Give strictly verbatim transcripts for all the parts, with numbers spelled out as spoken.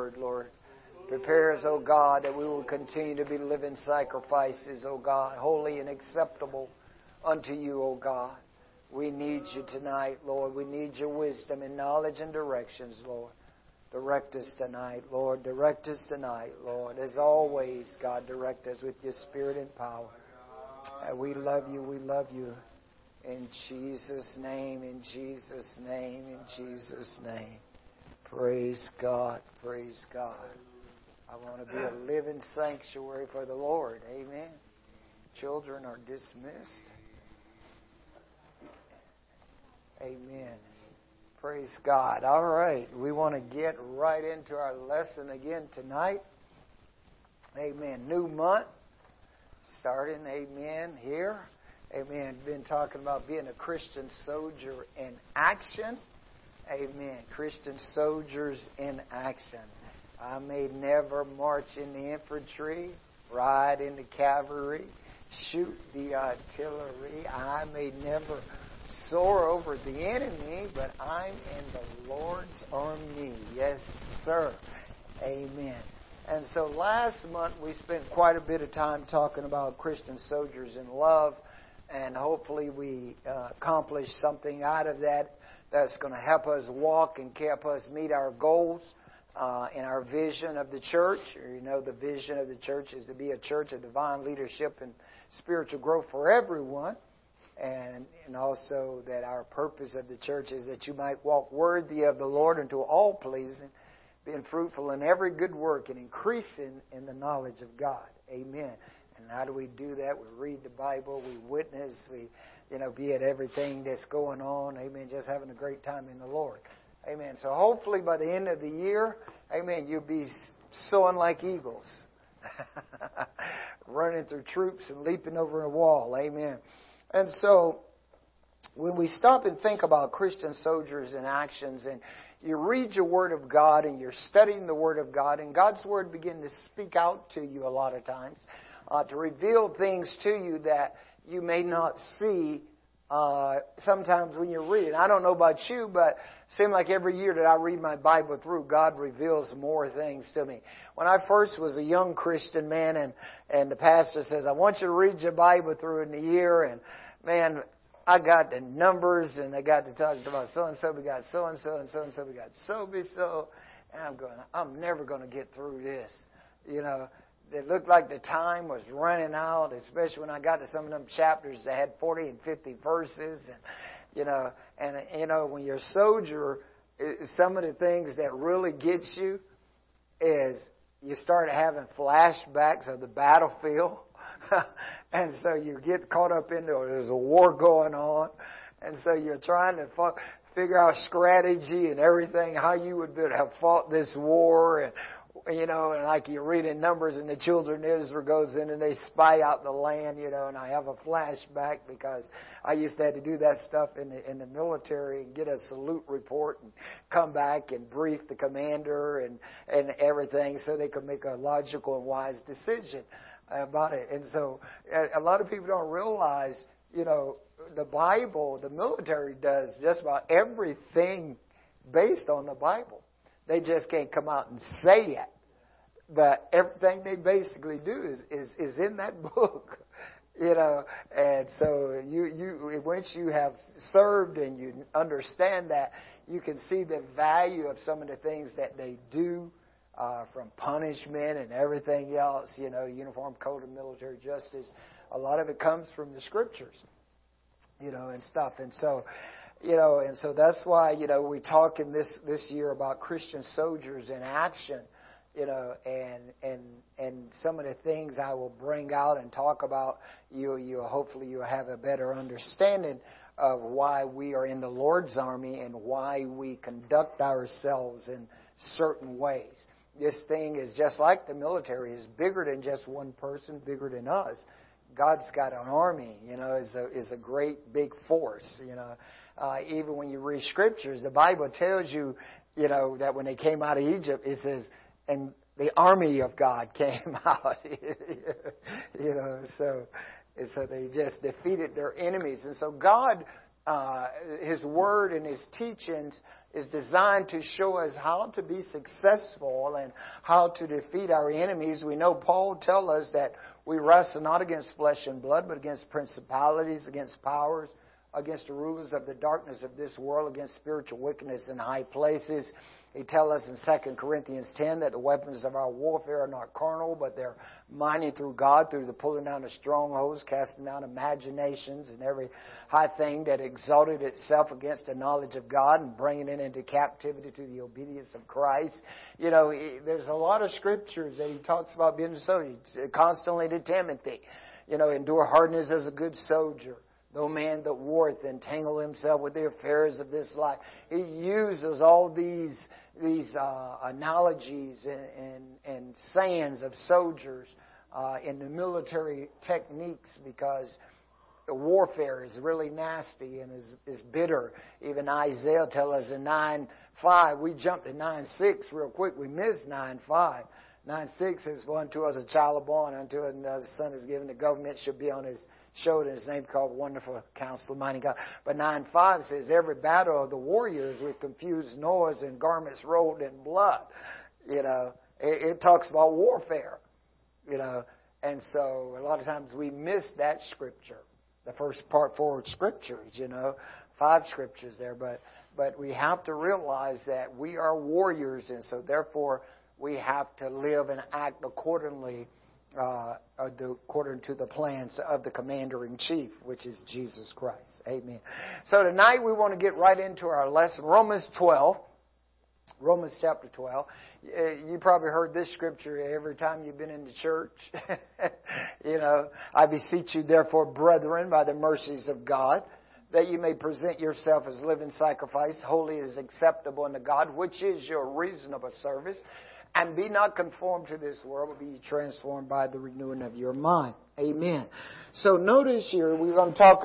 word, Lord. Prepare us, O God, that we will continue to be living sacrifices, O God, holy and acceptable unto you, O God. We need you tonight, Lord. We need your wisdom and knowledge and directions, Lord. Direct us tonight, Lord. Direct us tonight, Lord. As always, God, direct us with your spirit and power. And we love you. We love you. In Jesus' name, in Jesus' name, in Jesus' name. Praise God. Praise God. I want to be a living sanctuary for the Lord. Amen. Children are dismissed. Amen. Praise God. All right. We want to get right into our lesson again tonight. Amen. New month. Starting, amen, here. Amen. Been talking about being a Christian soldier in action. Amen. Christian soldiers in action. I may never march in the infantry, ride in the cavalry, shoot the artillery. I may never soar over the enemy, but I'm in the Lord's army. Yes, sir. Amen. And so last month we spent quite a bit of time talking about Christian soldiers in love, and hopefully we uh, accomplished something out of that that's going to help us walk and help us meet our goals. Uh, in our vision of the church, you know, the vision of the church is to be a church of divine leadership and spiritual growth for everyone. And, and also that our purpose of the church is that you might walk worthy of the Lord unto all pleasing, being fruitful in every good work and increasing in the knowledge of God. Amen. And how do we do that? We read the Bible, we witness, we, you know, be at everything that's going on. Amen. Just having a great time in the Lord. Amen. So hopefully by the end of the year, amen, you'll be soaring like eagles, running through troops and leaping over a wall. Amen. And so when we stop and think about Christian soldiers and actions, and you read your Word of God and you're studying the Word of God, and God's Word begins to speak out to you a lot of times, uh, to reveal things to you that you may not see Uh, sometimes when you read it. I don't know about you, but it seems like every year that I read my Bible through, God reveals more things to me. When I first was a young Christian man, and, and the pastor says, I want you to read your Bible through in the year, and man, I got the numbers, and I got to talk about so-and-so, we got so-and-so, and so-and-so, we got so-be-so, and I'm going, I'm never going to get through this, you know. It looked like the time was running out, especially when I got to some of them chapters that had forty and fifty verses. And, you know, and, you know, when you're a soldier, some of the things that really gets you is you start having flashbacks of the battlefield. And so you get caught up into it. There's a war going on. And so you're trying to fuck, figure out strategy and everything, how you would have fought this war, and you know, and like you read in Numbers, and the children of Israel goes in and they spy out the land, you know, and I have a flashback because I used to have to do that stuff in the, in the military and get a salute report and come back and brief the commander and, and everything so they could make a logical and wise decision about it. And so a lot of people don't realize, you know, the Bible, the military does just about everything based on the Bible. They just can't come out and say it. But everything they basically do is, is, is in that book, you know. And so you, you once you have served and you understand that, you can see the value of some of the things that they do uh, from punishment and everything else, you know, Uniform Code of Military Justice. A lot of it comes from the Scriptures, you know, and stuff. And so... You know, and so that's why, you know, we talk in this, this year about Christian soldiers in action, you know, and and and some of the things I will bring out and talk about, you you hopefully you'll have a better understanding of why we are in the Lord's army and why we conduct ourselves in certain ways. This thing is just like the military, is bigger than just one person, bigger than us. God's got an army, you know, is a is a great big force, you know. Uh, even when you read scriptures, the Bible tells you, you know, that when they came out of Egypt, it says, and the army of God came out, you know, so so they just defeated their enemies. And so God, uh, His Word and His teachings is designed to show us how to be successful and how to defeat our enemies. We know Paul tells us that we wrestle not against flesh and blood, but against principalities, against powers, against the rulers of the darkness of this world, against spiritual wickedness in high places. He tells us in Second Corinthians ten that the weapons of our warfare are not carnal, but they're mighty through God, through the pulling down of strongholds, casting down imaginations and every high thing that exalted itself against the knowledge of God and bringing it into captivity to the obedience of Christ. You know, there's a lot of scriptures that he talks about being so constantly to Timothy. You know, endure hardness as a good soldier. No man that warreth entangle himself with the affairs of this life. He uses all these these uh, analogies and, and, and sayings of soldiers uh, in the military techniques, because the warfare is really nasty and is, is bitter. Even Isaiah tells us in nine five, we jumped to nine six real quick. We missed nine five. nine six is, for unto us a child born, unto another son is given. The government shall be on his showed in his name, called Wonderful Counselor, Mighty God. But nine five says, every battle of the warriors with confused noise and garments rolled in blood. You know, it, it talks about warfare, you know. And so a lot of times we miss that scripture, the first part forward scriptures, you know, five scriptures there. But, but we have to realize that we are warriors, and so therefore we have to live and act accordingly Uh, according to the plans of the Commander-in-Chief, which is Jesus Christ. Amen. So tonight we want to get right into our lesson. Romans twelve. Romans chapter twelve. You probably heard this scripture every time you've been in the church. You know, I beseech you therefore, brethren, by the mercies of God, that you may present yourself as living sacrifice, holy as acceptable unto God, which is your reasonable service. And be not conformed to this world, but be transformed by the renewing of your mind. Amen. So notice here, we're going to talk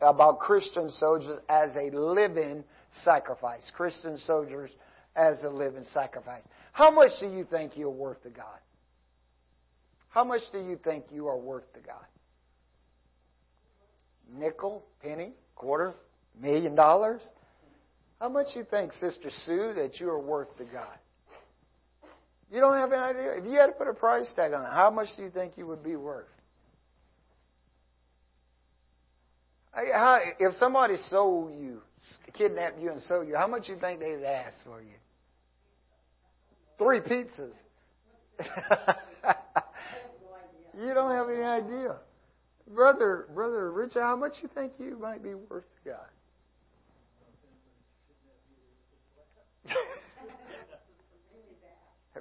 about Christian soldiers as a living sacrifice. Christian soldiers as a living sacrifice. How much do you think you're worth to God? How much do you think you are worth to God? Nickel, penny, quarter, million dollars? How much do you think, Sister Sue, that you are worth to God? You don't have any idea. If you had to put a price tag on it, how much do you think you would be worth? How, if somebody sold you, kidnapped you and sold you, how much do you think they'd ask for you? Three pizzas. You don't have any idea. Brother, Brother Richard, how much do you think you might be worth to God?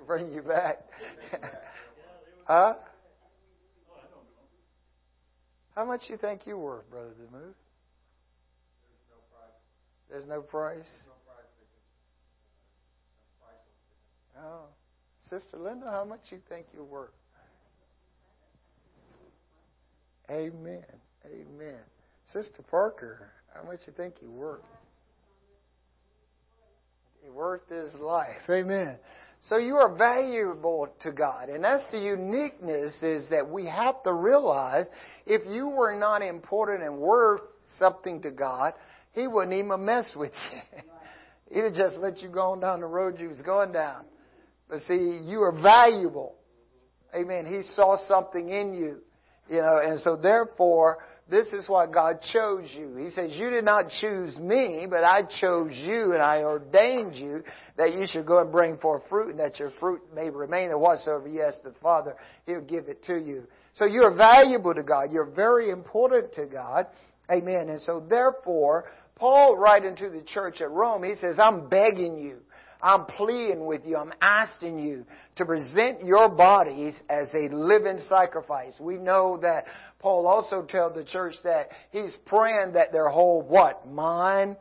Bring you back. Huh? How much you think you were, Brother DeMuth? There's no price. There's no price? Oh. Sister Linda, how much you think you were? Amen. Amen. Sister Parker, how much you think you were? He worth his life. Amen. So you are valuable to God. And that's the uniqueness, is that we have to realize if you were not important and worth something to God, He wouldn't even mess with you. He would just let you go on down the road you was going down. But see, you are valuable. Amen. He saw something in you. You know, and so therefore, this is why God chose you. He says, you did not choose me, but I chose you, and I ordained you that you should go and bring forth fruit, and that your fruit may remain, and whatsoever you ask the Father, He'll give it to you. So you're valuable to God. You're very important to God. Amen. And so therefore, Paul, writing to the church at Rome, he says, I'm begging you. I'm pleading with you. I'm asking you to present your bodies as a living sacrifice. We know that Paul also tells the church that he's praying that their whole what? Mind,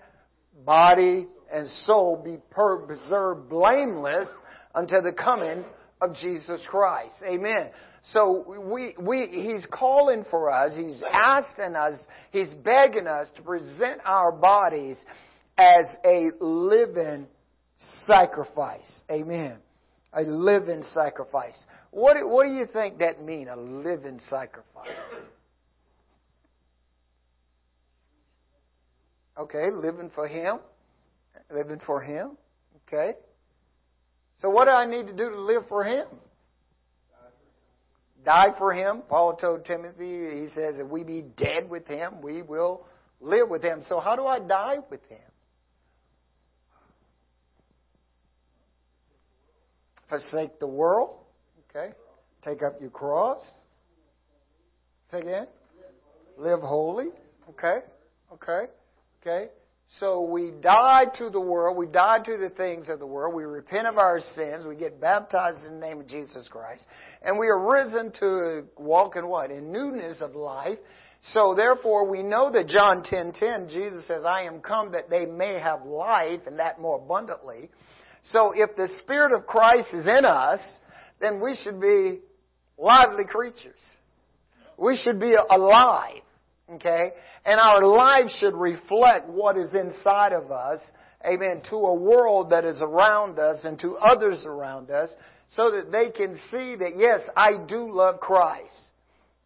body, and soul be preserved blameless until the coming of Jesus Christ. Amen. So we we he's calling for us. He's asking us. He's begging us to present our bodies as a living sacrifice. Amen. A living sacrifice. What do, what do you think that means, a living sacrifice? Okay, living for Him. living for Him. Okay? So what do I need to do to live for Him? Die for Him. Paul told Timothy, he says, if we be dead with Him, we will live with Him. So how do I die with Him? Forsake the world. Okay? Take up your cross. Say again? Live holy. Okay? Okay? Okay? So we die to the world. We die to the things of the world. We repent of our sins. We get baptized in the name of Jesus Christ. And we are risen to walk in what? In newness of life. So therefore we know that John ten ten, Jesus says, I am come that they may have life and that more abundantly. So if the Spirit of Christ is in us, then we should be lively creatures. We should be alive. Okay? And our life should reflect what is inside of us, amen, to a world that is around us and to others around us so that they can see that, yes, I do love Christ.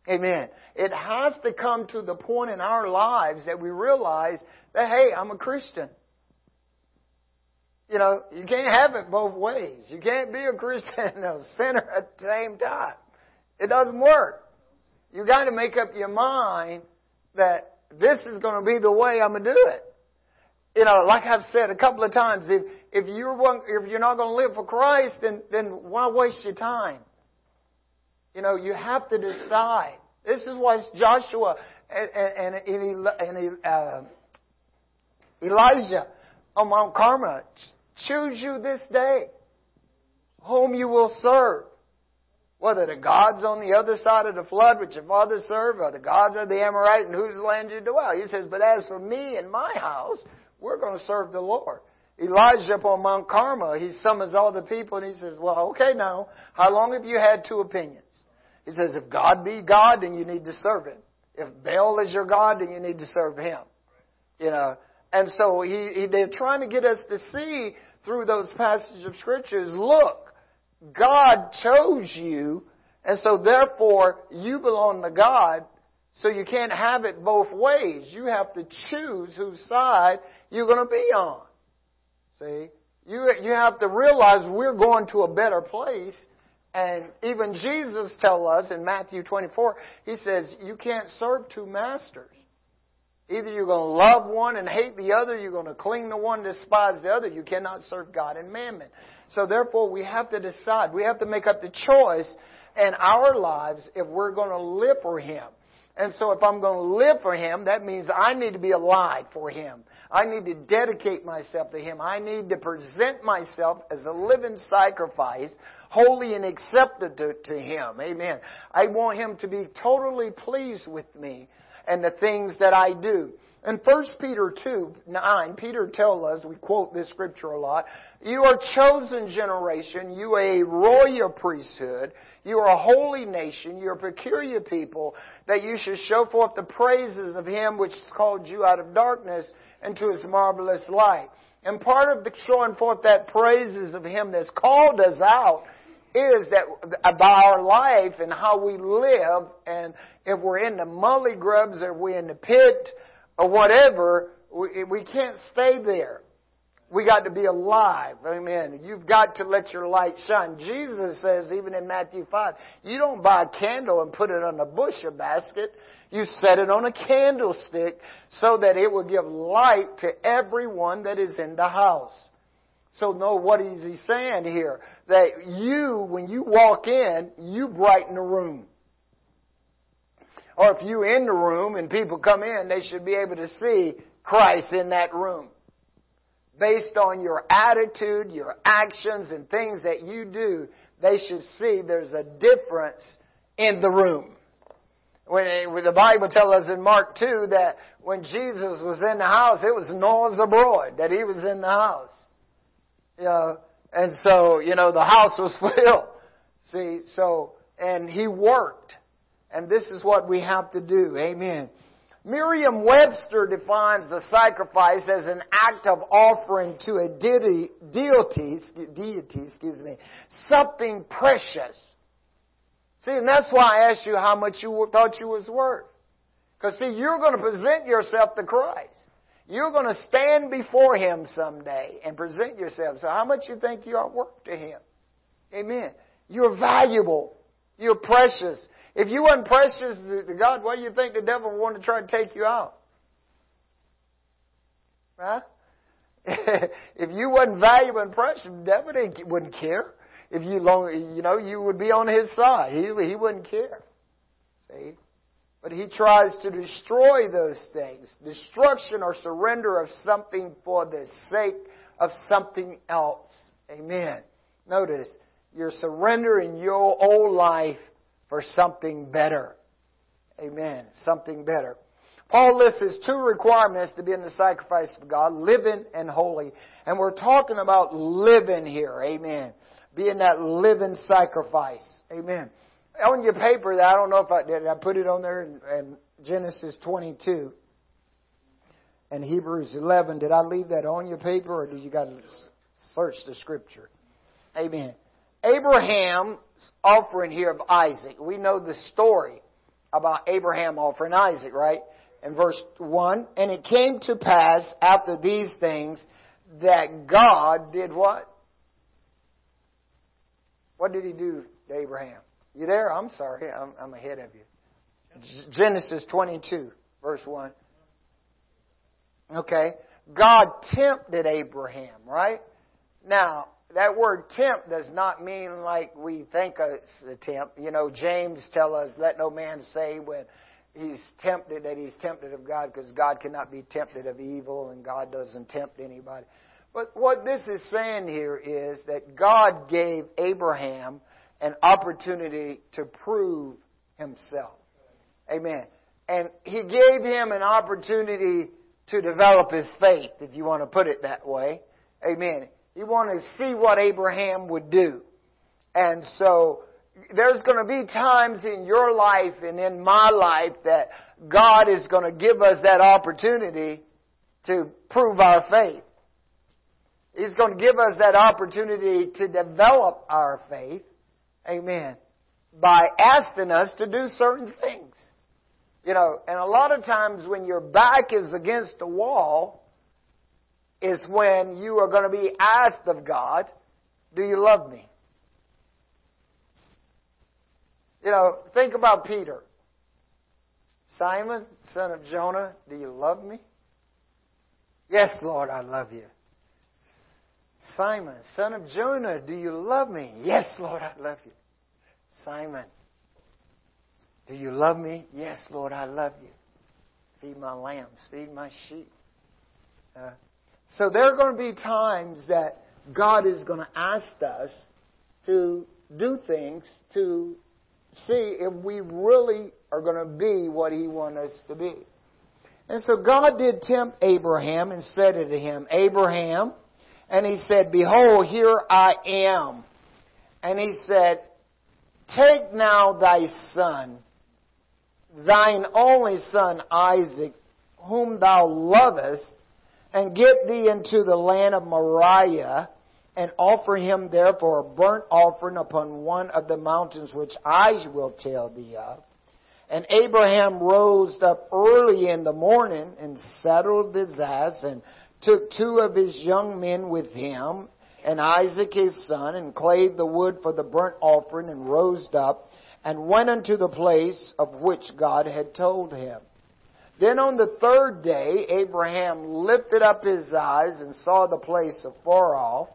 Amen. It has to come to the point in our lives that we realize that, hey, I'm a Christian. You know, you can't have it both ways. You can't be a Christian and a sinner at the same time. It doesn't work. You got to make up your mind that this is going to be the way I'm going to do it. You know, like I've said a couple of times, if if you're one, if you're not going to live for Christ, then then why waste your time? You know, you have to decide. This is why Joshua and and, and, and uh, Elijah on Mount Carmel, choose you this day whom you will serve. Whether the gods on the other side of the flood which your fathers served, or the gods of the Amorites in whose land you dwell. He says, but as for me and my house, we're going to serve the Lord. Elijah upon Mount Carmel, he summons all the people and he says, well, okay now, how long have you had two opinions? He says, if God be God, then you need to serve Him. If Baal is your God, then you need to serve him. You know, and so he, he they're trying to get us to see through those passages of scriptures, look, God chose you, and so therefore you belong to God, so you can't have it both ways. You have to choose whose side you're going to be on. See? You, you have to realize we're going to a better place, and even Jesus tells us in Matthew twenty-four, He says, you can't serve two masters. Either you're going to love one and hate the other, you're going to cling to one, despise the other. You cannot serve God and mammon. So therefore, we have to decide. We have to make up the choice in our lives if we're going to live for Him. And so if I'm going to live for Him, that means I need to be alive for Him. I need to dedicate myself to Him. I need to present myself as a living sacrifice, holy and accepted to, to Him. Amen. I want Him to be totally pleased with me and the things that I do. In First Peter two nine, Peter tells us, we quote this scripture a lot, you are chosen generation, you are a royal priesthood, you are a holy nation, you are a peculiar people, that you should show forth the praises of Him which called you out of darkness into His marvelous light. And part of the showing forth that praises of Him that's called us out is that about our life and how we live, and if we're in the mully grubs or we're in the pit or whatever, we, we can't stay there. We got to be alive. Amen. You've got to let your light shine. Jesus says, even in Matthew five, you don't buy a candle and put it on a bushel basket. You set it on a candlestick so that it will give light to everyone that is in the house. So know what is He saying here? That you, when you walk in, you brighten the room. Or if you're in the room and people come in, they should be able to see Christ in that room. Based on your attitude, your actions, and things that you do, they should see there's a difference in the room. When the Bible tells us in Mark two that when Jesus was in the house, it was noise abroad that He was in the house. You know, and so, you know, the house was filled. See, so, and He worked. And this is what we have to do. Amen. Merriam-Webster defines the sacrifice as an act of offering to a deity, deity, deity, excuse me, something precious. See, and that's why I asked you how much you thought you was worth. Because, see, you're going to present yourself to Christ. You're going to stand before Him someday and present yourself. So how much you think you are worth to Him? Amen. You're valuable. You're precious. If you weren't precious to God, why do you think the devil would want to try to take you out? Right? If you weren't valuable and precious, the devil didn't, wouldn't care. If you long, you know, you would be on his side. He he wouldn't care. See? But he tries to destroy those things. Destruction or surrender of something for the sake of something else. Amen. Notice, you're surrendering your old life for something better. Amen. Something better. Paul lists two requirements to be in the sacrifice of God, living and holy. And we're talking about living here. Amen. Being that living sacrifice. Amen. On your paper, I don't know if I did, I put it on there in, in Genesis twenty-two and Hebrews eleven. Did I leave that on your paper or did you got to search the Scripture? Amen. Abraham's offering here of Isaac. We know the story about Abraham offering Isaac, right? In verse one, and it came to pass after these things that God did what? What did He do to Abraham? You there? I'm sorry. I'm, I'm ahead of you. G- Genesis twenty-two, verse one. Okay. God tempted Abraham, right? Now, that word tempt does not mean like we think it's a tempt. You know, James tells us, let no man say when he's tempted that he's tempted of God, because God cannot be tempted of evil and God doesn't tempt anybody. But what this is saying here is that God gave Abraham an opportunity to prove Himself. Amen. And He gave him an opportunity to develop his faith, if you want to put it that way. Amen. He wanted to see what Abraham would do. And so there's going to be times in your life and in my life that God is going to give us that opportunity to prove our faith. He's going to give us that opportunity to develop our faith, amen, by asking us to do certain things. You know, and a lot of times when your back is against the wall is when you are going to be asked of God, do you love me? You know, think about Peter. Simon, son of Jonah, do you love me? Yes, Lord, I love you. Simon, son of Jonah, do you love me? Yes, Lord, I love you. Simon, do you love me? Yes, Lord, I love you. Feed my lambs, feed my sheep. Uh, so there are going to be times that God is going to ask us to do things to see if we really are going to be what He wants us to be. And so God did tempt Abraham and said unto him, Abraham... And he said, Behold, here I am. And he said, Take now thy son, thine only son Isaac, whom thou lovest, and get thee into the land of Moriah, and offer him there for a burnt offering upon one of the mountains which I will tell thee of. And Abraham rose up early in the morning, and saddled his ass, and took two of his young men with him, and Isaac his son, and clave the wood for the burnt offering, and rose up, and went unto the place of which God had told him. Then on the third day Abraham lifted up his eyes, and saw the place afar off.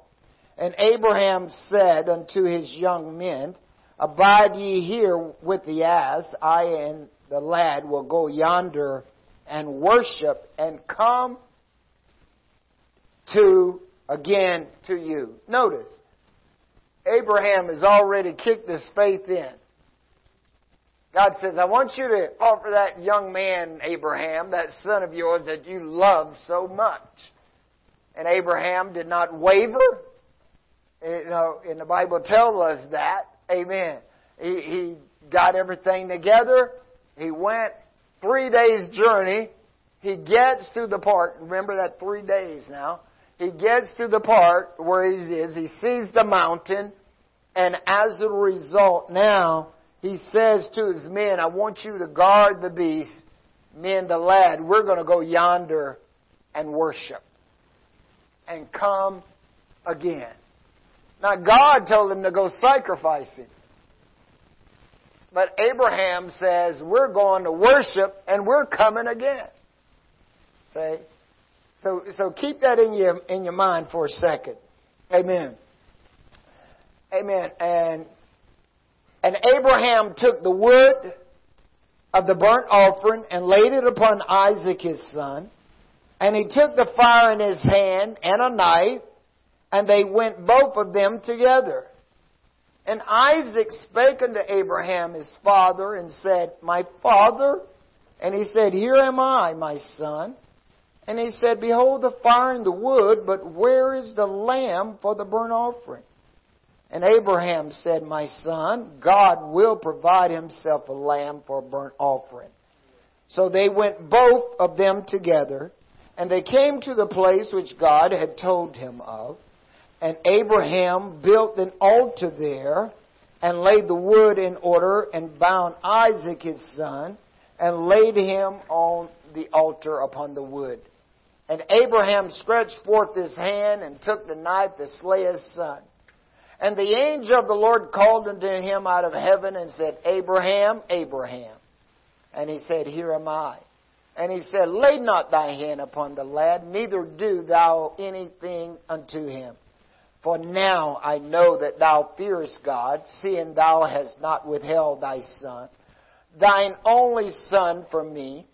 And Abraham said unto his young men, Abide ye here with the ass, I and the lad will go yonder, and worship, and come to, again, to you. Notice, Abraham has already kicked his faith in. God says, I want you to offer that young man, Abraham, that son of yours that you love so much. And Abraham did not waver. You know, and the Bible tells us that. Amen. He, he got everything together. He went three days' journey. He gets to the part, remember that three days now, He gets to the part where he is. He sees the mountain. And as a result now, he says to his men, I want you to guard the beast, me and the lad. We're going to go yonder and worship and come again. Now, God told him to go sacrifice him. But Abraham says, we're going to worship and we're coming again. See? So, so keep that in your, in your mind for a second. Amen. Amen. And, and Abraham took the wood of the burnt offering and laid it upon Isaac his son. And he took the fire in his hand and a knife, and they went both of them together. And Isaac spake unto Abraham his father and said, My father? And he said, Here am I, my son. And he said, Behold the fire and the wood, but where is the lamb for the burnt offering? And Abraham said, My son, God will provide himself a lamb for a burnt offering. So they went both of them together, and they came to the place which God had told him of. And Abraham built an altar there, and laid the wood in order, and bound Isaac his son, and laid him on the altar upon the wood. And Abraham stretched forth his hand, and took the knife to slay his son. And the angel of the Lord called unto him out of heaven, and said, Abraham, Abraham. And he said, Here am I. And he said, Lay not thy hand upon the lad, neither do thou anything unto him. For now I know that thou fearest God, seeing thou hast not withheld thy son, thine only son from me.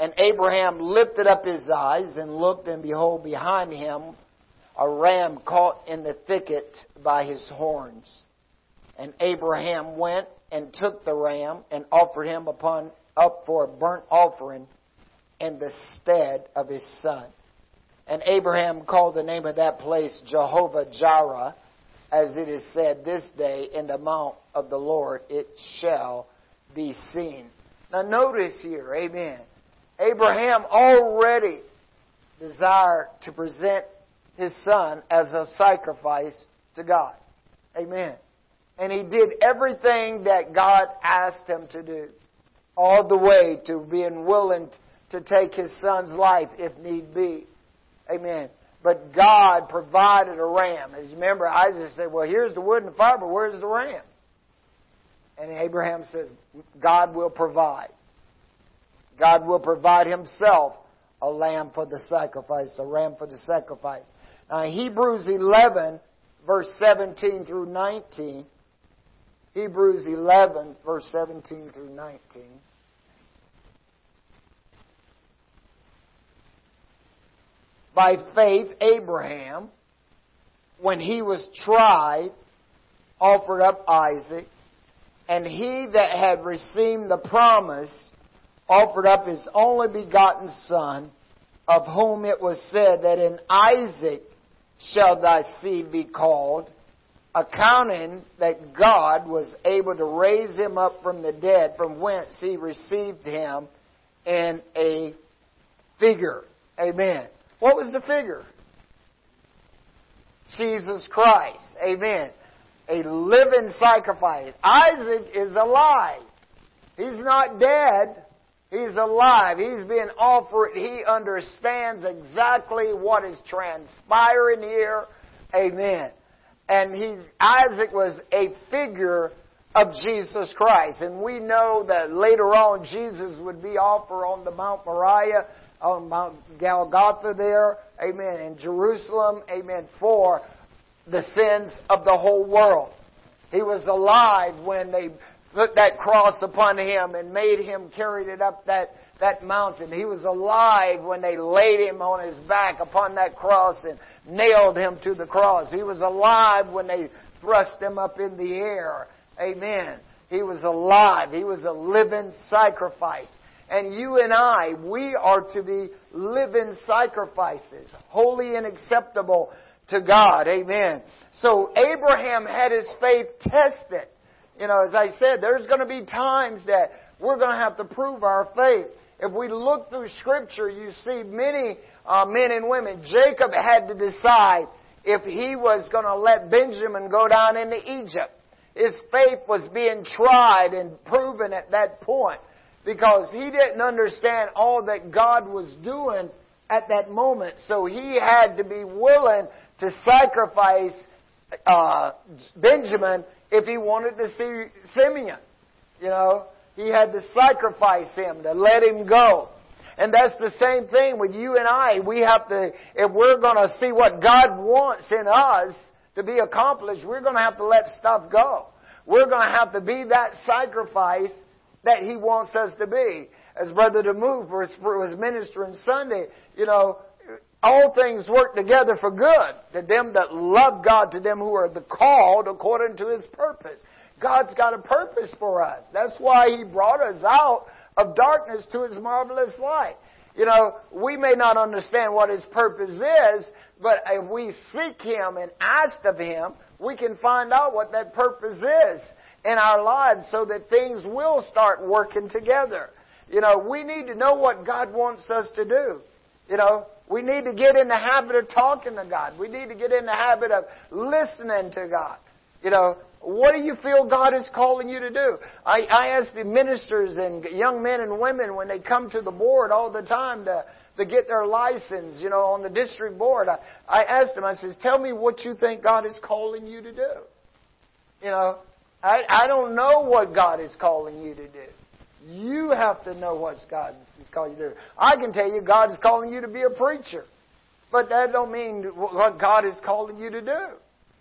And Abraham lifted up his eyes and looked, and behold, behind him a ram caught in the thicket by his horns. And Abraham went and took the ram and offered him upon up for a burnt offering in the stead of his son. And Abraham called the name of that place Jehovah Jireh, as it is said, This day in the mount of the Lord it shall be seen. Now notice here, amen, Abraham already desired to present his son as a sacrifice to God. Amen. And he did everything that God asked him to do, all the way to being willing to take his son's life if need be. Amen. But God provided a ram. As you remember, Isaac said, Well, here's the wood and the fire, but where's the ram? And Abraham says, God will provide. God will provide himself a lamb for the sacrifice, a ram for the sacrifice. Now, Hebrews eleven, verse seventeen through nineteen. Hebrews eleven, verse seventeen through nineteen. By faith, Abraham, when he was tried, offered up Isaac, and he that had received the promise offered up his only begotten son, of whom it was said that in Isaac shall thy seed be called, accounting that God was able to raise him up from the dead, from whence he received him in a figure. Amen. What was the figure? Jesus Christ. Amen. A living sacrifice. Isaac is alive. He's not dead. He's alive. He's being offered. He understands exactly what is transpiring here. Amen. And he, Isaac was a figure of Jesus Christ. And we know that later on Jesus would be offered on the Mount Moriah, on Mount Golgotha there, amen, in Jerusalem, amen, for the sins of the whole world. He was alive when they put that cross upon him and made him carry it up that, that mountain. He was alive when they laid him on his back upon that cross and nailed him to the cross. He was alive when they thrust him up in the air. Amen. He was alive. He was a living sacrifice. And you and I, we are to be living sacrifices, holy and acceptable to God. Amen. So Abraham had his faith tested. You know, as I said, there's going to be times that we're going to have to prove our faith. If we look through Scripture, you see many uh, men and women. Jacob had to decide if he was going to let Benjamin go down into Egypt. His faith was being tried and proven at that point, because he didn't understand all that God was doing at that moment. So he had to be willing to sacrifice uh, Benjamin if he wanted to see Simeon. You know, he had to sacrifice him, to let him go. And that's the same thing with you and I. We have to, if we're going to see what God wants in us to be accomplished, we're going to have to let stuff go. We're going to have to be that sacrifice that He wants us to be. As Brother DeMove was ministering Sunday, you know, all things work together for good to them that love God, to them who are called according to His purpose. God's got a purpose for us. That's why He brought us out of darkness to His marvelous light. You know, we may not understand what His purpose is, but if we seek Him and ask of Him, we can find out what that purpose is in our lives so that things will start working together. You know, we need to know what God wants us to do. You know, we need to get in the habit of talking to God. We need to get in the habit of listening to God. You know, what do you feel God is calling you to do? I, I ask the ministers and young men and women when they come to the board all the time to, to get their license, you know, on the district board. I, I ask them, I says, tell me what you think God is calling you to do. You know, I, I don't know what God is calling you to do. You have to know what God is calling you to do. I can tell you God is calling you to be a preacher, but that don't mean what God is calling you to do.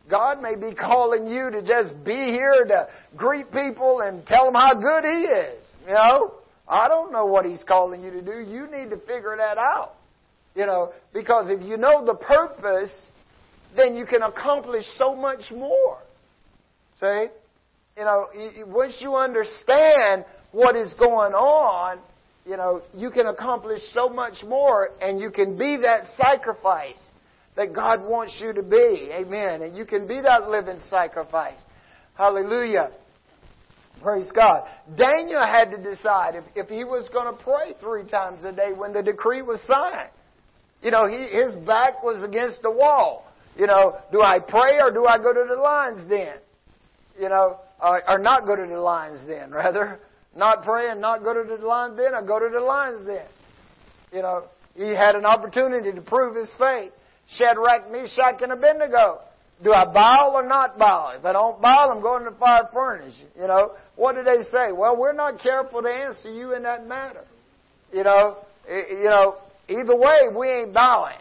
God may be calling you to just be here to greet people and tell them how good He is. You know, I don't know what He's calling you to do. You need to figure that out. You know, because if you know the purpose, then you can accomplish so much more. See? You know, once you understand what is going on, you know, you can accomplish so much more and you can be that sacrifice that God wants you to be. Amen. And you can be that living sacrifice. Hallelujah. Praise God. Daniel had to decide if, if he was going to pray three times a day when the decree was signed. You know, he, his back was against the wall. You know, do I pray or do I go to the lion's den? You know, or, or not go to the lion's den, rather. Not pray and not go to the lion's den, or go to the lion's den. You know, he had an opportunity to prove his faith. Shadrach, Meshach, and Abednego. Do I bow or not bow? If I don't bow, I'm going to the fire furnace. You know, what do they say? Well, we're not careful to answer you in that matter. You know, you know, either way, we ain't bowing.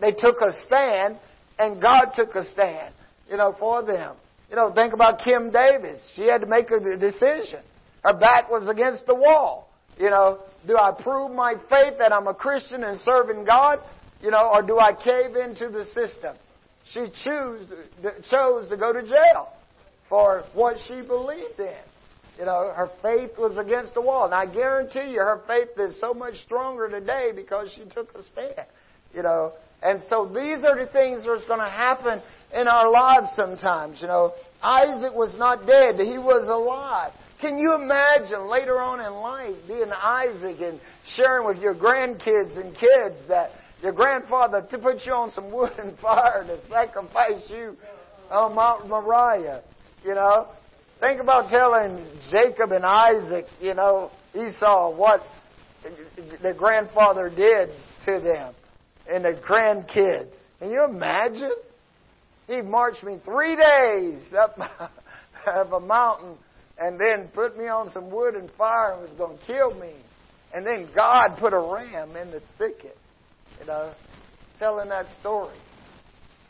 They took a stand, and God took a stand, you know, for them. You know, think about Kim Davis. She had to make a decision. Her back was against the wall. You know, do I prove my faith that I'm a Christian and serving God? You know, or do I cave into the system? She choose, chose to go to jail for what she believed in. You know, her faith was against the wall. And I guarantee you her faith is so much stronger today because she took a stand. You know, and so these are the things that's going to happen in our lives sometimes. You know, Isaac was not dead. He was alive. Can you imagine later on in life being Isaac and sharing with your grandkids and kids that your grandfather to put you on some wood and fire to sacrifice you on Mount Moriah, you know? Think about telling Jacob and Isaac, you know, Esau, what the grandfather did to them and the grandkids. Can you imagine? He marched me three days up, up a mountain and then put me on some wood and fire and was going to kill me. And then God put a ram in the thicket. You know, telling that story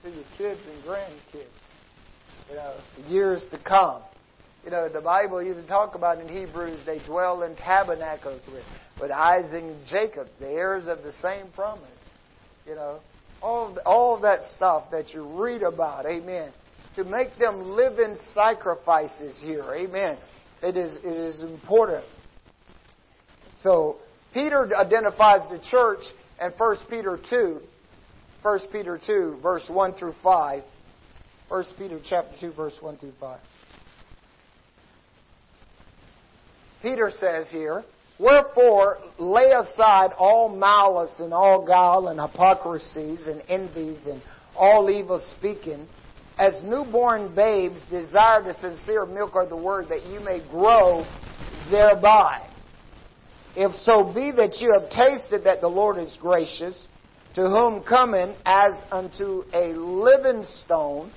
to your kids and grandkids, you know, years to come. You know, the Bible even talk about in Hebrews, they dwell in tabernacles with, with Isaac and Jacob, the heirs of the same promise. You know, all, all that stuff that you read about, amen, to make them living sacrifices here, amen. It is, it is important. So, Peter identifies the church. And First Peter two, First Peter two, verse one through five. First Peter chapter two, verse one through five. Peter says here, wherefore lay aside all malice and all guile and hypocrisies and envies and all evil speaking. As newborn babes desire the sincere milk of the word that you may grow thereby. If so be that you have tasted that the Lord is gracious, to whom coming as unto a living stone,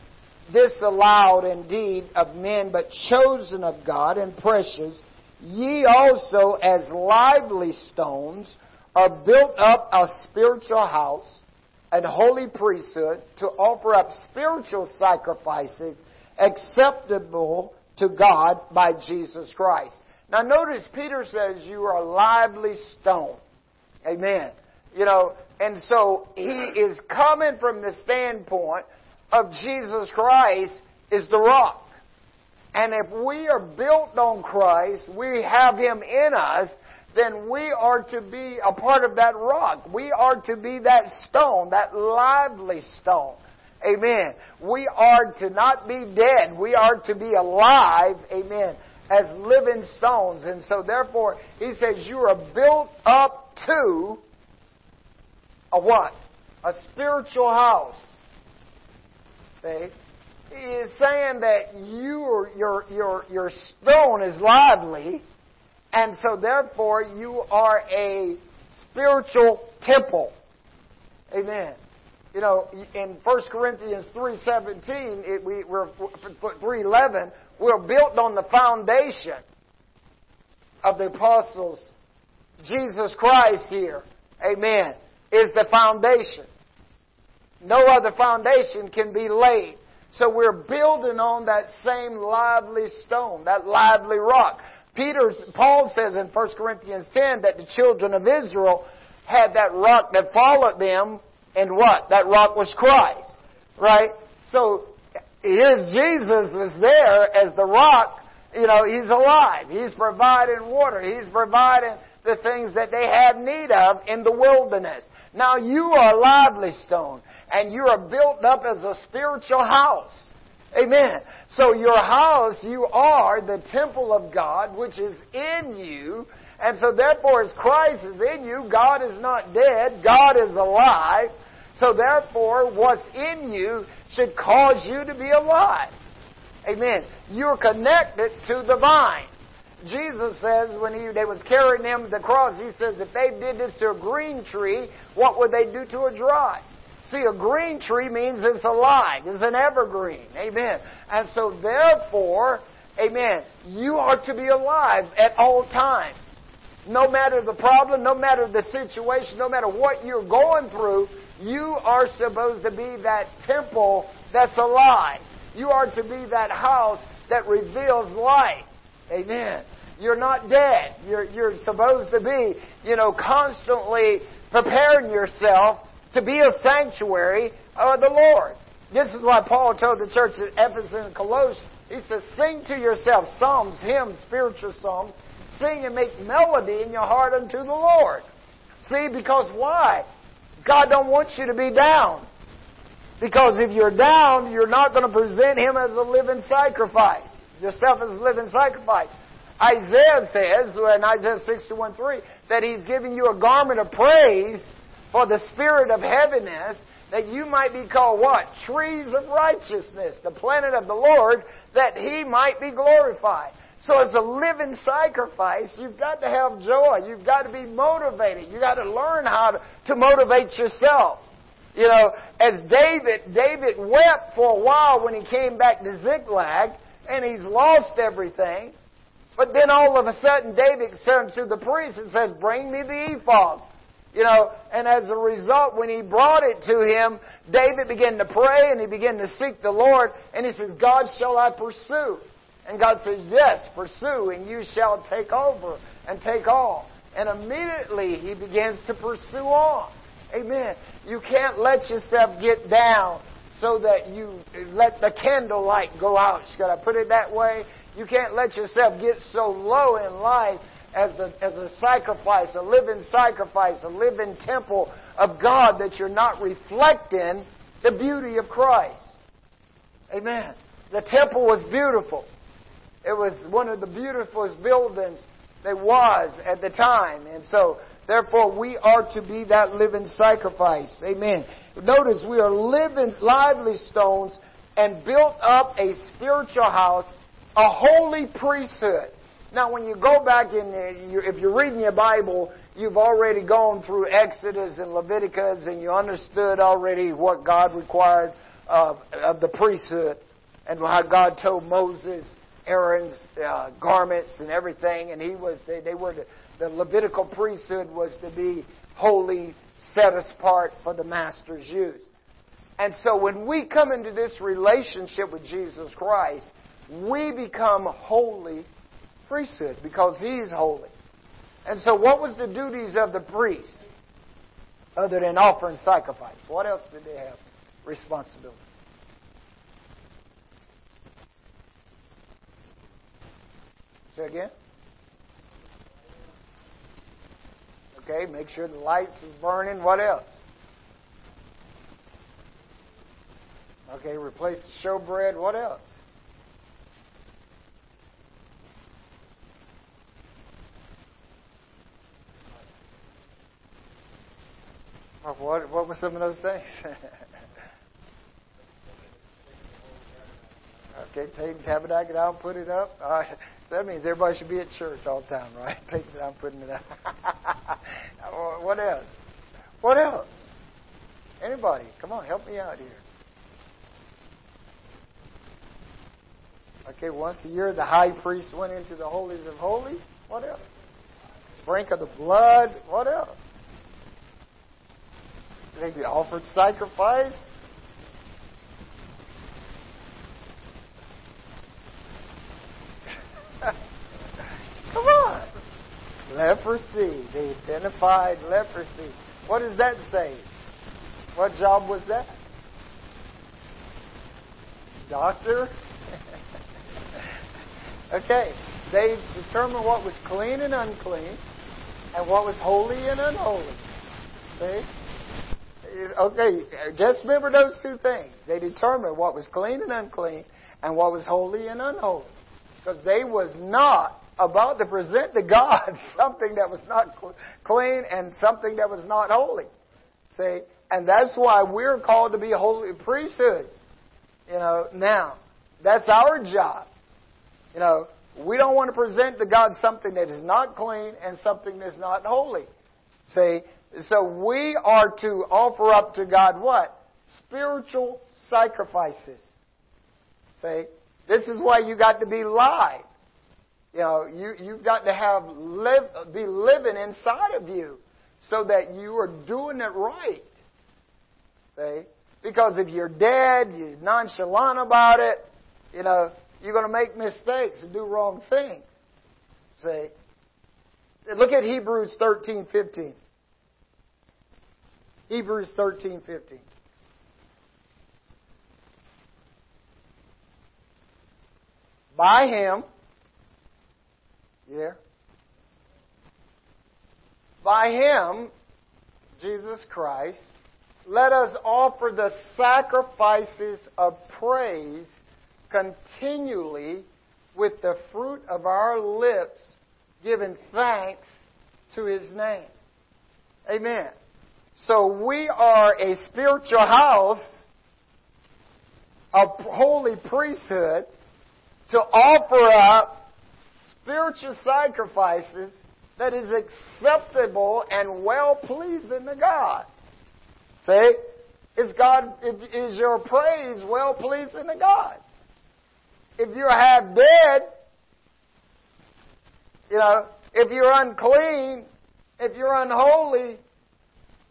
disallowed indeed of men, but chosen of God and precious, ye also as lively stones are built up a spiritual house, an holy priesthood, to offer up spiritual sacrifices acceptable to God by Jesus Christ. Now notice Peter says you are a lively stone. Amen. You know, and so he is coming from the standpoint of Jesus Christ is the rock. And if we are built on Christ, we have Him in us, then we are to be a part of that rock. We are to be that stone, that lively stone. Amen. We are to not be dead. We are to be alive. Amen. As living stones. And so therefore, he says you are built up to a what? A spiritual house. See? He is saying that your your your your stone is lively, and so therefore you are a spiritual temple. Amen. You know, in First Corinthians three seventeen, it, we, we're three eleven. We're built on the foundation of the apostles. Jesus Christ here, amen, is the foundation. No other foundation can be laid. So we're building on that same lively stone, that lively rock. Peter's, Paul says in First Corinthians ten that the children of Israel had that rock that followed them, and what? That rock was Christ, right? So here's Jesus was there as the rock. You know, He's alive. He's providing water. He's providing the things that they had need of in the wilderness. Now you are a lively stone, and you are built up as a spiritual house. Amen. So your house, you are the temple of God, which is in you. And so therefore, as Christ is in you, God is not dead. God is alive. So therefore, what's in you should cause you to be alive. Amen. You're connected to the vine. Jesus says when he, they was carrying him to the cross, he says, if they did this to a green tree, what would they do to a dry? See, a green tree means it's alive. It's an evergreen. Amen. And so therefore, amen, you are to be alive at all times. No matter the problem, no matter the situation, no matter what you're going through, you are supposed to be that temple that's alive. You are to be that house that reveals light. Amen. You're not dead. You're, you're supposed to be, you know, constantly preparing yourself to be a sanctuary of the Lord. This is why Paul told the church at Ephesus and Colossians, he says, sing to yourself psalms, hymns, spiritual psalms, sing and make melody in your heart unto the Lord. See, because why? God don't want you to be down. Because if you're down, you're not going to present Him as a living sacrifice. Yourself as a living sacrifice. Isaiah says, in Isaiah sixty-one three, that He's giving you a garment of praise for the spirit of heaviness, that you might be called what? Trees of righteousness, the planet of the Lord, that He might be glorified. So as a living sacrifice, you've got to have joy. You've got to be motivated. You've got to learn how to, to motivate yourself. You know, as David, David wept for a while when he came back to Ziklag, and he's lost everything. But then all of a sudden, David turns to the priest and says, bring me the ephod. You know, and as a result, when he brought it to him, David began to pray, and he began to seek the Lord, and he says, God, shall I pursue? And God says, yes, pursue, and you shall take over and take all. And immediately he begins to pursue on. Amen. You can't let yourself get down so that you let the candlelight go out. Should I put it that way? You can't let yourself get so low in life as a, as a sacrifice, a living sacrifice, a living temple of God that you're not reflecting the beauty of Christ. Amen. The temple was beautiful. It was one of the beautifulest buildings there was at the time. And so, therefore, we are to be that living sacrifice. Amen. Notice we are living, lively stones and built up a spiritual house, a holy priesthood. Now, when you go back and you, if you're reading your Bible, you've already gone through Exodus and Leviticus, and you understood already what God required of, of the priesthood, and how God told Moses Aaron's uh, garments and everything, and he was they, they were the, the Levitical priesthood was to be holy, set apart for the master's use. And so when we come into this relationship with Jesus Christ, we become holy priesthood because He's holy. And so what was the duties of the priest other than offering sacrifice? What else did they have? Responsibility. Say again. Okay, make sure the lights are burning. What else? Okay, replace the showbread. What else? What, what were some of those things? Okay, take the tabernacle out, put it up. Uh, so that means everybody should be at church all the time, right? Taking it out, putting it up. What else? What else? Anybody, come on, help me out here. Okay, once a year the high priest went into the holies of holies. What else? Sprinkle the blood. What else? Maybe offered sacrifice. Come on. Leprosy. They identified leprosy. What does that say? What job was that? Doctor? Okay. They determined what was clean and unclean and what was holy and unholy. See? Okay, just remember those two things. They determined what was clean and unclean and what was holy and unholy. Because they was not about to present to God something that was not clean and something that was not holy. See? And that's why we're called to be a holy priesthood. You know, now, that's our job. You know, we don't want to present to God something that is not clean and something that's not holy. See? So we are to offer up to God what? Spiritual sacrifices. See? This is why you got to be live. You know, you, you've got to have live, be living inside of you so that you are doing it right. See? Because if you're dead, you're nonchalant about it, you know, you're going to make mistakes and do wrong things. See? Look at Hebrews thirteen fifteen. Hebrews thirteen fifteen. By Him, you there? By Him, Jesus Christ, let us offer the sacrifices of praise continually with the fruit of our lips, giving thanks to His name. Amen. So we are a spiritual house, a holy priesthood, to offer up spiritual sacrifices that is acceptable and well-pleasing to God. See? Is God, is your praise well-pleasing to God? If you're half dead, you know, if you're unclean, if you're unholy,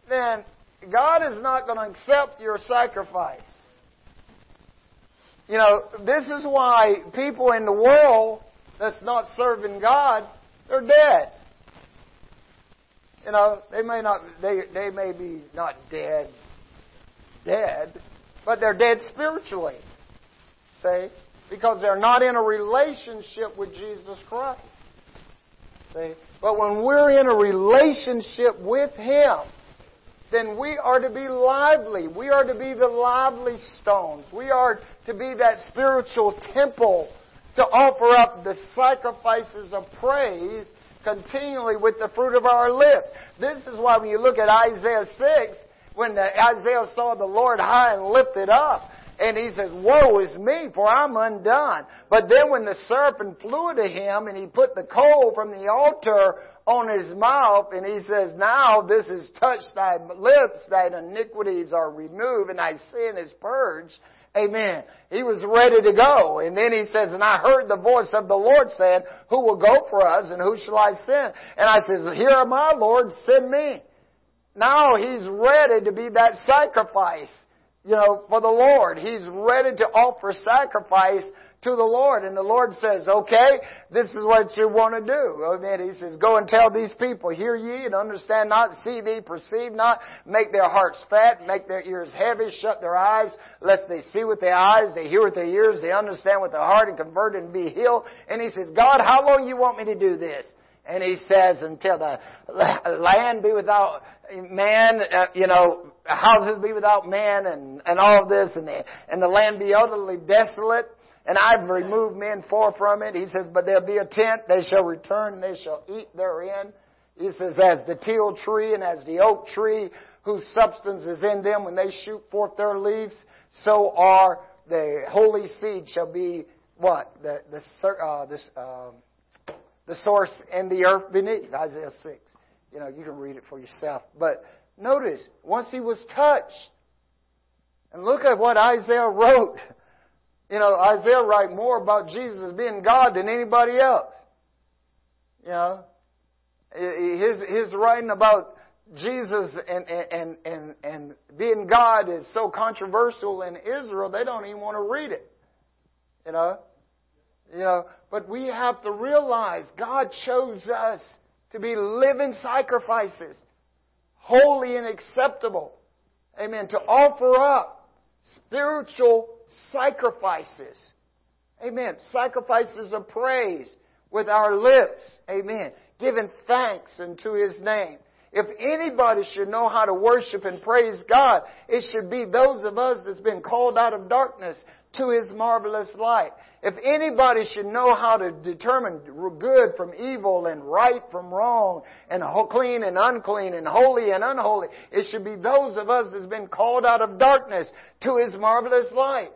then God is not going to accept your sacrifice. You know, this is why people in the world that's not serving God, they're dead. You know, they may not they they may be not dead dead, but they're dead spiritually. See? Because they're not in a relationship with Jesus Christ. See? But when we're in a relationship with Him, then we are to be lively. We are to be the lively stones. We are to be that spiritual temple to offer up the sacrifices of praise continually with the fruit of our lips. This is why when you look at Isaiah six, when Isaiah saw the Lord high and lifted up, And he says, woe is me, for I'm undone. But then when the serpent flew to him and he put the coal from the altar on his mouth, and he says, now this has touched thy lips, thine iniquities are removed, and thy sin is purged. Amen. He was ready to go. And then he says, and I heard the voice of the Lord saying, who will go for us, and who shall I send? And I says, here am I, Lord, send me. Now he's ready to be that sacrifice, you know, for the Lord. He's ready to offer sacrifice to the Lord. And the Lord says, okay, this is what you want to do. Amen. He says, go and tell these people, hear ye and understand not, see thee, perceive not, make their hearts fat, make their ears heavy, shut their eyes, lest they see with their eyes, they hear with their ears, they understand with their heart, and convert and be healed. And he says, God, how long you want me to do this? And he says, until the land be without man, uh, you know, houses be without man, and, and all this, and the, and the land be utterly desolate, and I've removed men far from it. He says, but there'll be a tent, they shall return, and they shall eat therein. He says, as the teal tree and as the oak tree, whose substance is in them, when they shoot forth their leaves, so are the holy seed shall be, what? The, the, uh, this, uh, the source and the earth beneath, Isaiah six. You know, you can read it for yourself. But notice, once he was touched, and look at what Isaiah wrote. You know, Isaiah wrote more about Jesus being God than anybody else. You know, his, his writing about Jesus and, and, and, and being God is so controversial in Israel, they don't even want to read it. You know? You know, but we have to realize God chose us to be living sacrifices, holy and acceptable. Amen. To offer up spiritual sacrifices. Amen. Sacrifices of praise with our lips. Amen. Giving thanks unto His name. If anybody should know how to worship and praise God, it should be those of us that's been called out of darkness to His marvelous light. If anybody should know how to determine good from evil and right from wrong and clean and unclean and holy and unholy, it should be those of us that's been called out of darkness to His marvelous light.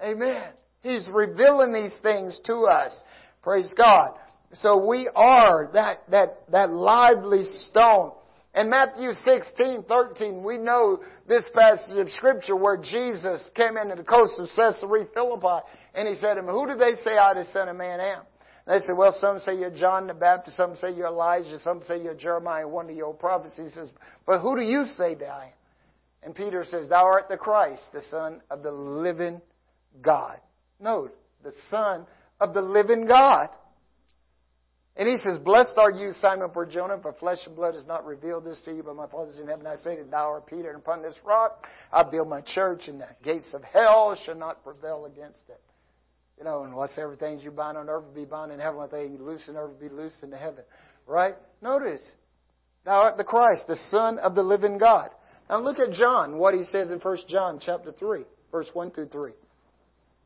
Right. Amen. He's revealing these things to us. Praise God. So we are that, that, that lively stone. In Matthew sixteen thirteen, we know this passage of Scripture where Jesus came into the coast of Caesarea Philippi, and He said to him, who do they say I, the Son of Man, am? And they said, well, some say you're John the Baptist, some say you're Elijah, some say you're Jeremiah, one of your prophets. He says, but who do you say that I am? And Peter says, thou art the Christ, the Son of the living God. Note, the Son of the living God. And He says, blessed are you, Simon Bar-Jonah, for flesh and blood has not revealed this to you, but my Father is in heaven. I say that thou art Peter, and upon this rock I build my church, and the gates of hell shall not prevail against it. You know, and whatsoever things you bind on earth will be bound in heaven, whatsoever things you loose on earth will be loosed in heaven. Right? Notice, thou art the Christ, the Son of the living God. Now look at John, what he says in First John chapter three, verse one through three.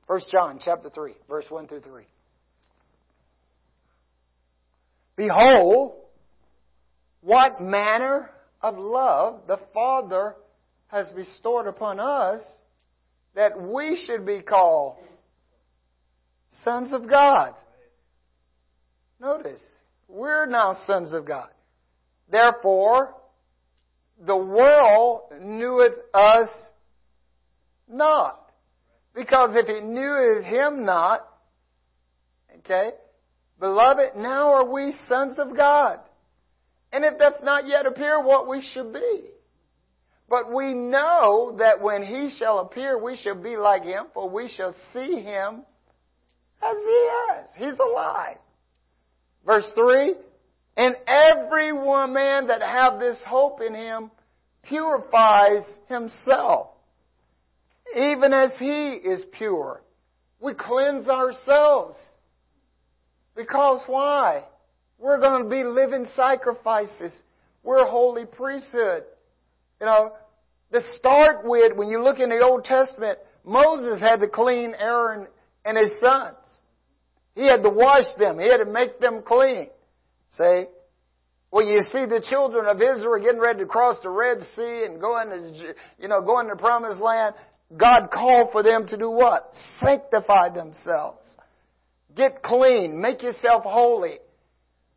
First John chapter three, verse one through three. Behold, what manner of love the Father has bestowed upon us that we should be called sons of God. Notice, we're now sons of God. Therefore, the world kneweth us not. Because if it knew Him not, okay, beloved, now are we sons of God. And it doth not yet appear what we should be. But we know that when He shall appear, we shall be like Him, for we shall see Him as He is. He's alive. Verse three, and every one man that have this hope in Him purifies himself, even as He is pure. We cleanse ourselves. Because why? We're going to be living sacrifices. We're holy priesthood. You know, to start with, when you look in the Old Testament, Moses had to clean Aaron and his sons. He had to wash them. He had to make them clean. See? Well, you see the children of Israel getting ready to cross the Red Sea and go into, you know, go into the Promised Land. God called for them to do what? Sanctify themselves. Get clean. Make yourself holy.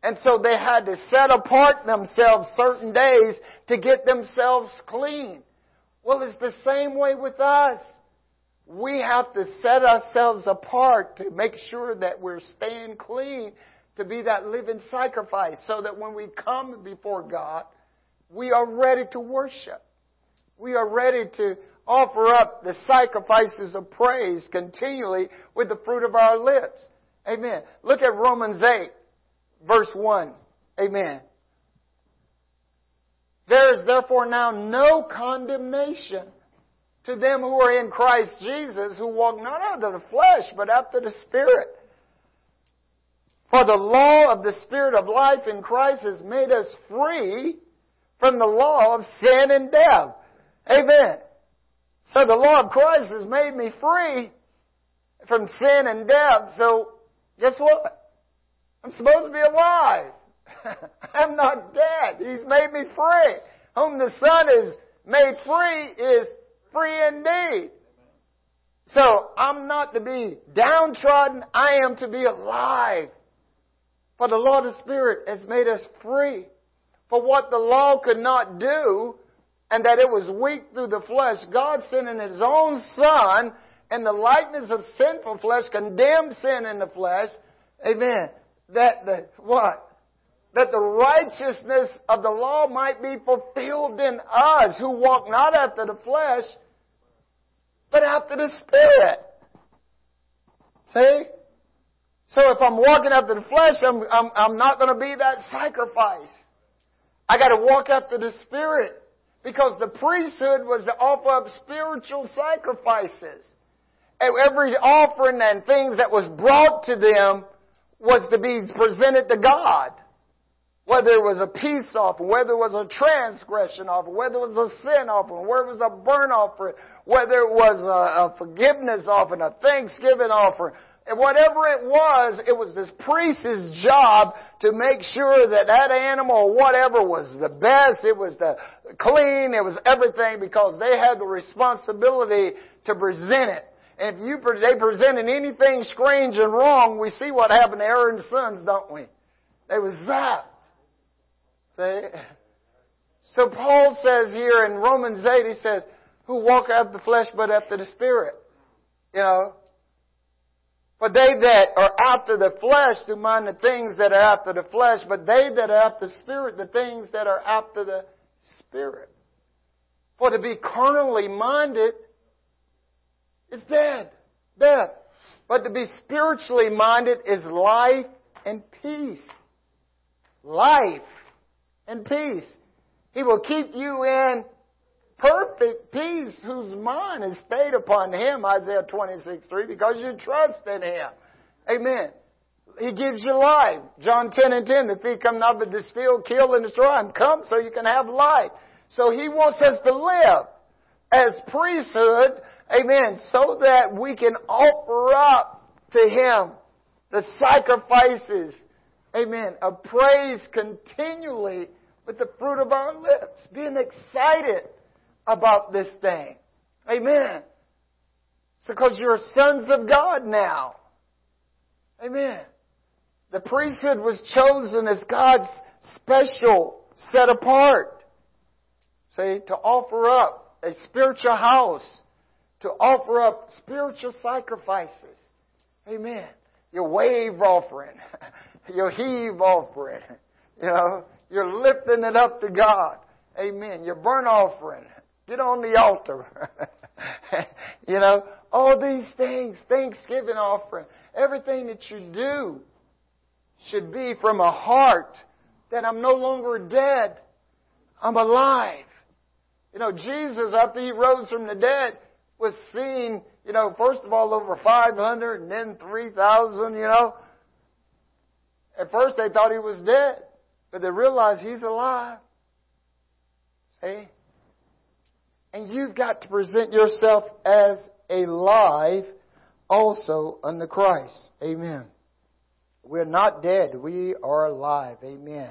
And so they had to set apart themselves certain days to get themselves clean. Well, it's the same way with us. We have to set ourselves apart to make sure that we're staying clean, to be that living sacrifice, so that when we come before God, we are ready to worship. We are ready to offer up the sacrifices of praise continually with the fruit of our lips. Amen. Look at Romans eight, verse one. Amen. There is therefore now no condemnation to them who are in Christ Jesus, who walk not after the flesh, but after the Spirit. For the law of the Spirit of life in Christ has made us free from the law of sin and death. Amen. So the law of Christ has made me free from sin and death. So guess what? I'm supposed to be alive. I'm not dead. He's made me free. Whom the Son is made free is free indeed. So I'm not to be downtrodden. I am to be alive. For the law of the Spirit has made us free. For what the law could not do, and that it was weak through the flesh, God sent in His own Son, and the likeness of sinful flesh, condemned sin in the flesh. Amen. That the what? That the righteousness of the law might be fulfilled in us, who walk not after the flesh, but after the Spirit. See? So if I'm walking after the flesh, I'm I'm, I'm not going to be that sacrifice. I got to walk after the Spirit. Because the priesthood was to offer up spiritual sacrifices. And every offering and things that was brought to them was to be presented to God. Whether it was a peace offering, whether it was a transgression offering, whether it was a sin offering, whether it was a burnt offering, whether it was a, a forgiveness offering, a thanksgiving offering. And whatever it was, it was this priest's job to make sure that that animal or whatever was the best, it was the clean, it was everything, because they had the responsibility to present it. And if you they presented anything strange and wrong, we see what happened to Aaron's sons, don't we? They was zapped. See? So Paul says here in Romans eight, he says, who walk after the flesh but after the Spirit. You know? For they that are after the flesh do mind the things that are after the flesh, but they that are after the Spirit, the things that are after the Spirit. For to be carnally minded is dead, death. But to be spiritually minded is life and peace. Life and peace. He will keep you in perfect peace, whose mind is stayed upon Him, Isaiah twenty-six three, because you trust in Him. Amen. He gives you life. John ten and ten, the thief come not but to steal, kill, and destroy. I'm come so you can have life. So He wants us to live as priesthood, amen, so that we can offer up to Him the sacrifices, amen, of praise continually with the fruit of our lips, being excited about this thing. Amen. It's because you're sons of God now. Amen. The priesthood was chosen as God's special, set apart. See, to offer up a spiritual house, to offer up spiritual sacrifices. Amen. Your wave offering, your heave offering, you know, you're lifting it up to God. Amen. Your burnt offering. Get on the altar. You know, all these things, thanksgiving offering, everything that you do should be from a heart that I'm no longer dead. I'm alive. You know, Jesus, after He rose from the dead, was seen, you know, first of all over five hundred and then three thousand, you know. At first they thought He was dead, but they realized He's alive. See? And you've got to present yourself as alive also unto Christ. Amen. We're not dead. We are alive. Amen.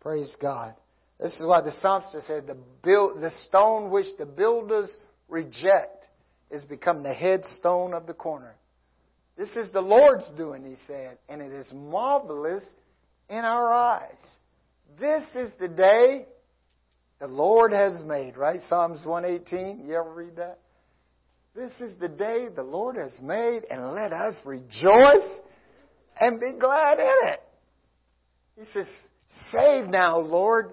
Praise God. This is why the psalmist said, the, build, the stone which the builders reject is become the headstone of the corner. This is the Lord's doing, he said, and it is marvelous in our eyes. This is the day the Lord has made, right? Psalms one eighteen, you ever read that? This is the day the Lord has made, and let us rejoice and be glad in it. He says, save now, Lord.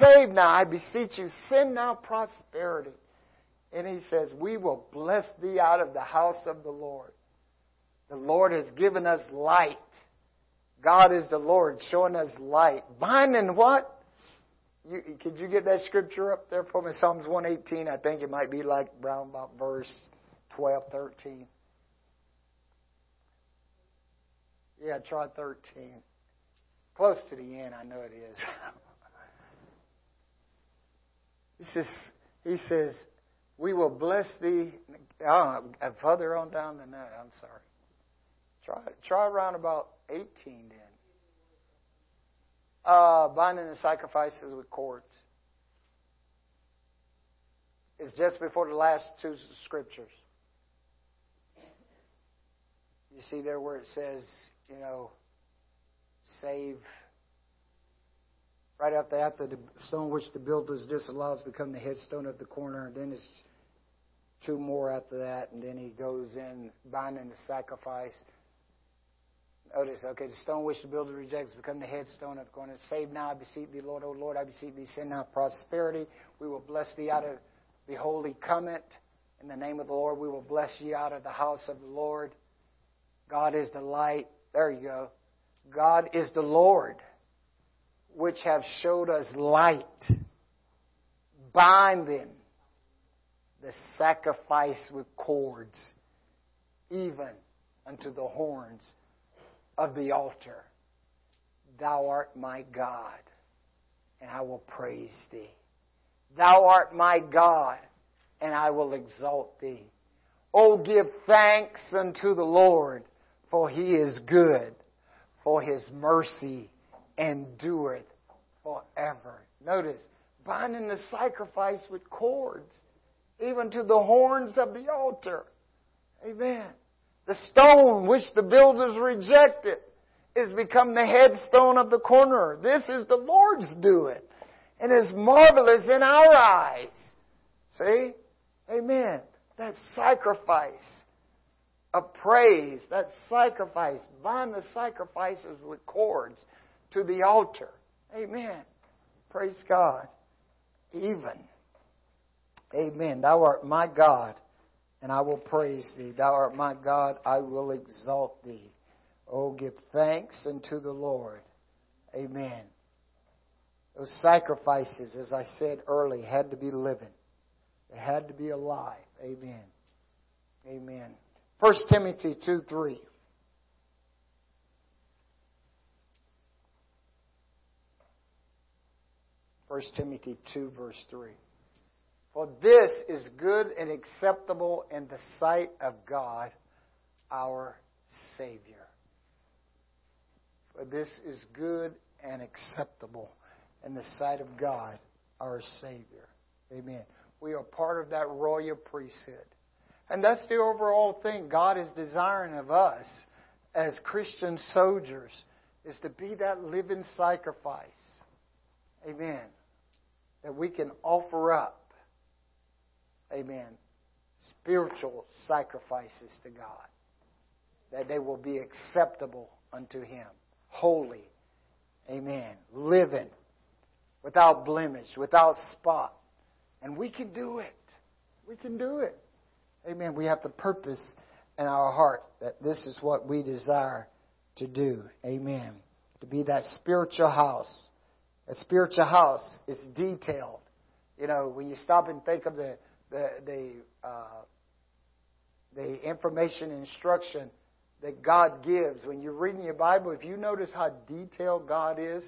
Save now, I beseech you. Send now prosperity. And he says, we will bless thee out of the house of the Lord. The Lord has given us light. God is the Lord showing us light. Binding what? You, could you get that scripture up there for me? Psalms one eighteen, I think it might be like round about verse twelve, thirteen. Yeah, try thirteen. Close to the end, I know it is. He says, he says, we will bless thee. Oh, further on down than that, I'm sorry. Try, try around about eighteen then. Uh, binding the sacrifices with cords. It's just before the last two scriptures. You see there where it says, you know, save. Right after, after the stone which the builders disallows become the headstone of the corner. And then it's two more after that. And then he goes in, binding the sacrifice. Notice, okay, the stone which the builder rejects become the headstone of the corner. Save now, I beseech thee, Lord, O Lord, I beseech thee, send now prosperity. We will bless thee out of the holy covenant. In the name of the Lord, we will bless ye out of the house of the Lord. God is the light. There you go. God is the Lord, which have showed us light. Bind them, the sacrifice with cords, even unto the horns of the altar. Thou art my God, and I will praise thee. Thou art my God, and I will exalt thee. O give thanks unto the Lord, for he is good, for his mercy endureth forever. Notice, binding the sacrifice with cords, even to the horns of the altar. Amen. The stone which the builders rejected is become the headstone of the corner. This is the Lord's doing, and is marvelous in our eyes. See? Amen. That sacrifice of praise, that sacrifice, bind the sacrifices with cords to the altar. Amen. Praise God. Even. Amen. Thou art my God, and I will praise thee. Thou art my God, I will exalt thee. Oh, give thanks unto the Lord. Amen. Those sacrifices, as I said early, had to be living. They had to be alive. Amen. Amen. First Timothy two three. First Timothy two, verse three. For this is good and acceptable in the sight of God, our Savior. For this is good and acceptable in the sight of God, our Savior. Amen. We are part of that royal priesthood. And that's the overall thing God is desiring of us as Christian soldiers, is to be that living sacrifice. Amen. That we can offer up. Amen. Spiritual sacrifices to God. That they will be acceptable unto Him. Holy. Amen. Living. Without blemish. Without spot. And we can do it. We can do it. Amen. We have the purpose in our heart that this is what we desire to do. Amen. To be that spiritual house. A spiritual house is detailed. You know, when you stop and think of the the the, uh, the information instruction that God gives. When you're reading your Bible, if you notice how detailed God is,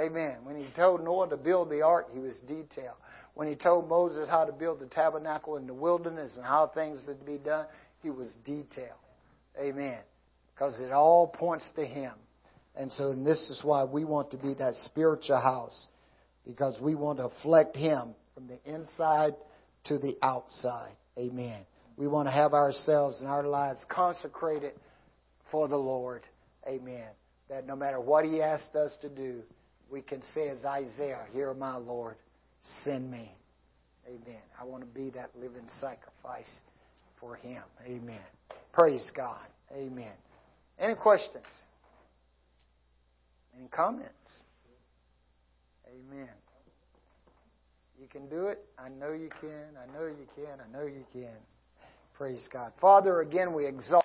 amen. When he told Noah to build the ark, he was detailed. When he told Moses how to build the tabernacle in the wilderness and how things were to be done, he was detailed. Amen. Because it all points to him. And so and this is why we want to be that spiritual house, because we want to reflect him from the inside to the outside. Amen. We want to have ourselves and our lives consecrated for the Lord. Amen. That no matter what He asked us to do, we can say as Isaiah, "Here are my Lord, send me." Amen. I want to be that living sacrifice for Him. Amen. Praise God. Amen. Any questions? Any comments? Amen. You can do it. I know you can. I know you can. I know you can. Praise God. Father, again, we exalt.